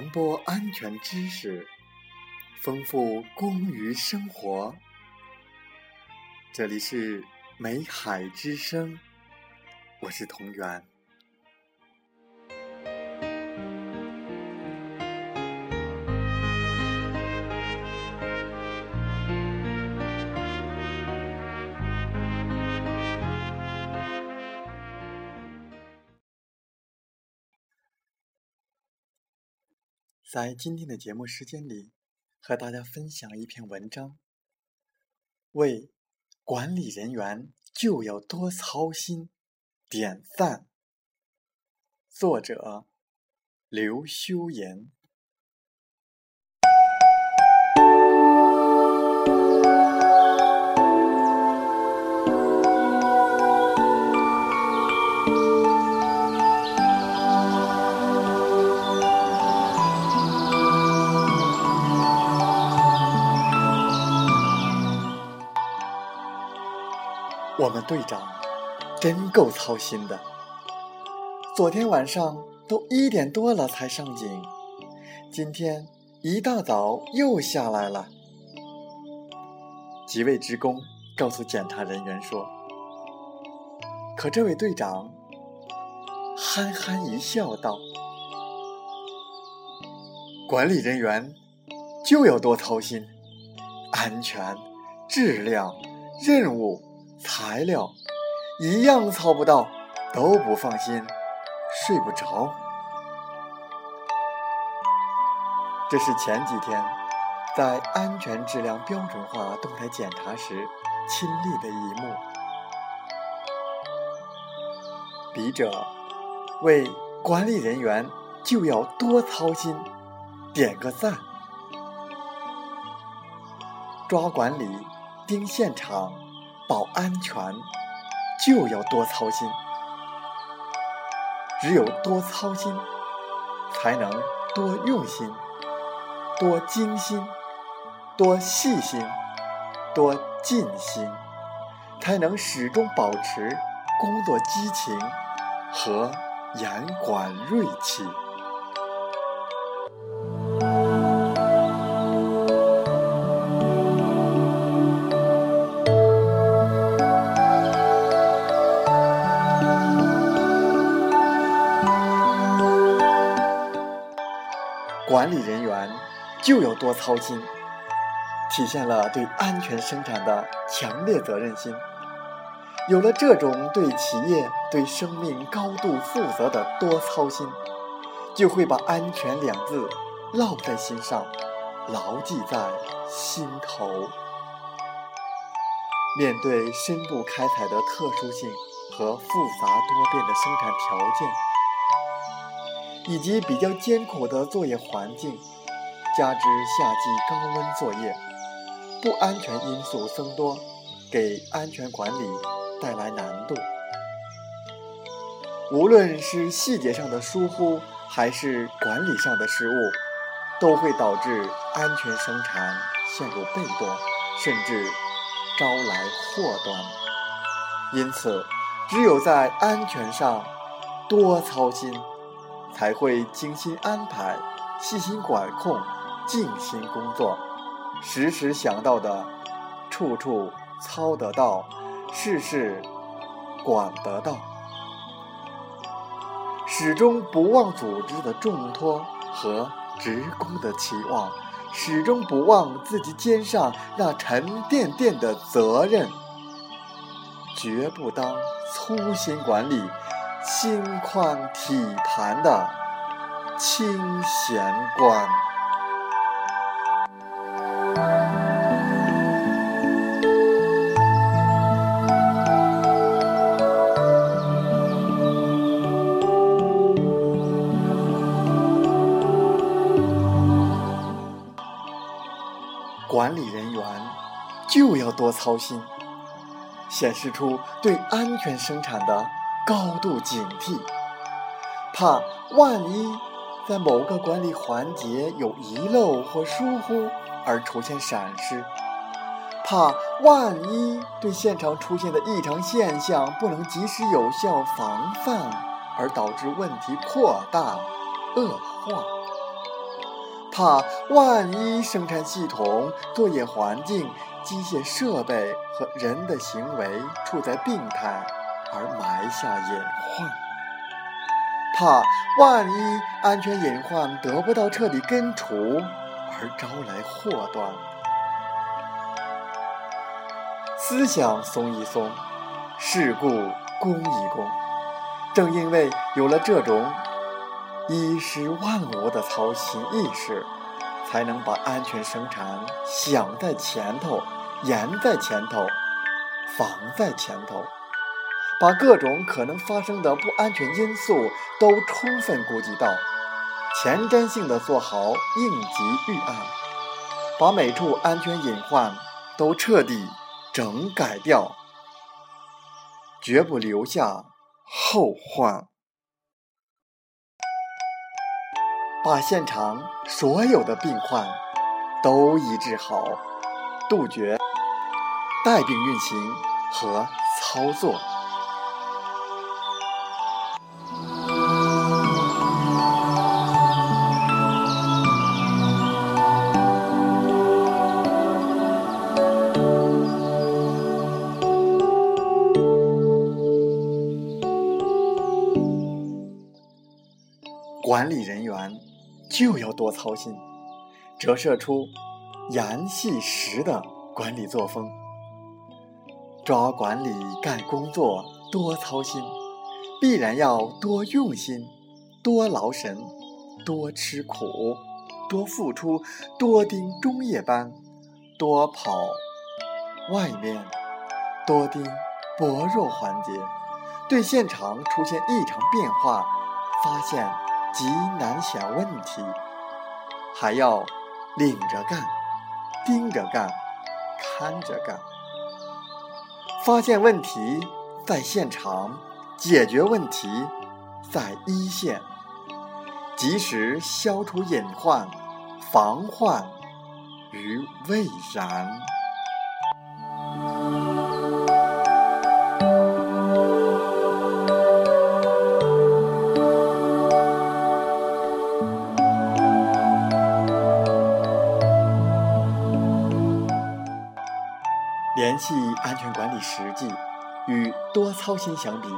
传播安全知识，丰富公余生活。这里是美海之声，我是同源。在今天的节目时间里，和大家分享一篇文章，为管理人员就要多操心点赞。作者刘修言。我们队长真够操心的，昨天晚上都1点多了才上井，今天一大早又下来了。几位职工告诉检查人员说，可这位队长憨憨一笑道，管理人员就要多操心安全、质量、任务、材料，一样操不到，都不放心，睡不着。这是前几天在安全质量标准化动态检查时亲历的一幕。笔者为管理人员就要多操心点个赞。抓管理、盯现场、保安全就要多操心，只有多操心才能多用心、多精心、多细心、多尽心，才能始终保持工作激情和严管锐气。管理人员就要多操心，体现了对安全生产的强烈责任心。有了这种对企业、对生命高度负责的多操心，就会把安全2字烙在心上，牢记在心头。面对深不开采的特殊性和复杂多变的生产条件，以及比较艰苦的作业环境，加之夏季高温作业，不安全因素增多，给安全管理带来难度。无论是细节上的疏忽，还是管理上的失误，都会导致安全生产陷入被动，甚至招来祸端。因此，只有在安全上多操心，才会精心安排、细心管控、尽心工作，时时想到的，处处操得到，事事管得到，始终不忘组织的重托和职工的期望，始终不忘自己肩上那沉甸甸的责任，绝不当粗心管理、心旷体盘的清闲官。管理人员就要多操心，显示出对安全生产的高度警惕，怕万一在某个管理环节有遗漏或疏忽而出现闪失，怕万一对现场出现的异常现象不能及时有效防范而导致问题扩大恶化。怕万一生产系统、作业环境、机械设备和人的行为处在病态而埋下隐患，怕万一安全隐患得不到彻底根除而招来祸端。思想松一松，事故攻一攻。正因为有了这种一失万无的操心意识，才能把安全生产想在前头，言在前头，防在前头，把各种可能发生的不安全因素都充分估计到，前瞻性的做好应急预案，把每处安全隐患都彻底整改掉，绝不留下后患。把现场所有的病患都医治好，杜绝带病运行和操作。管理人员就要多操心，折射出严细实的管理作风。抓管理干工作，多操心，必然要多用心，多劳神，多吃苦，多付出，多盯中夜班，多跑外面，多盯薄弱环节，对现场出现异常变化发现极难想问题，还要领着干，盯着干，看着干。发现问题在现场，解决问题在一线，及时消除隐患，防患于未然。联系安全管理实际，与多操心相比，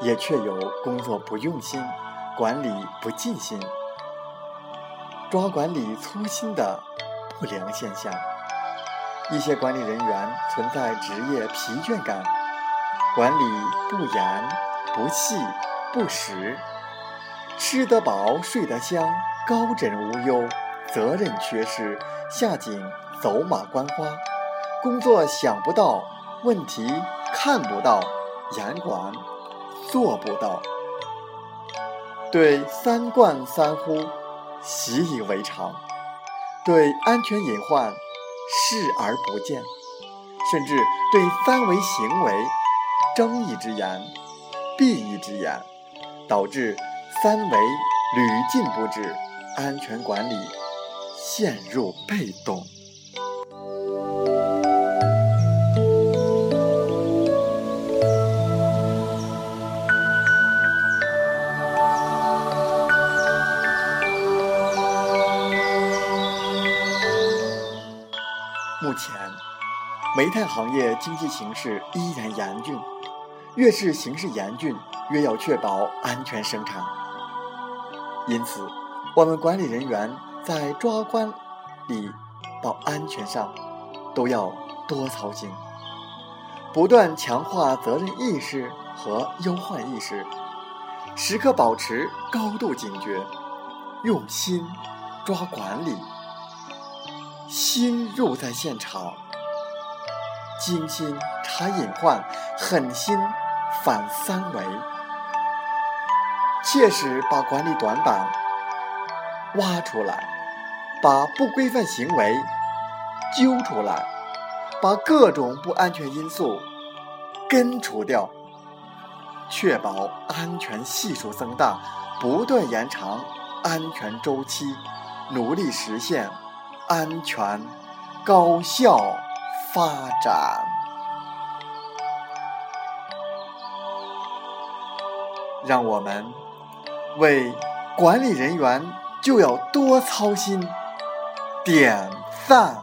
也确有工作不用心，管理不尽心，抓管理粗心的不良现象。一些管理人员存在职业疲倦感，管理不严、不细、不实，吃得饱、睡得香，高枕无忧，责任缺失，下井走马观花，工作想不到，问题看不到，严管做不到，对三惯三忽习以为常，对安全隐患视而不见，甚至对三维行为睁一只眼闭一只眼，导致三维屡禁不止，安全管理陷入被动。目前煤炭行业经济形势依然严峻，越是形势严峻，越要确保安全生产。因此我们管理人员在抓管理到安全上都要多操心，不断强化责任意识和忧患意识，时刻保持高度警觉，用心抓管理，心入在现场，精心查隐患，狠心反三维，切实把管理短板挖出来，把不规范行为揪出来，把各种不安全因素根除掉，确保安全系数增大，不断延长安全周期，努力实现安全高效发展。让我们为管理人员就要多操心点赞。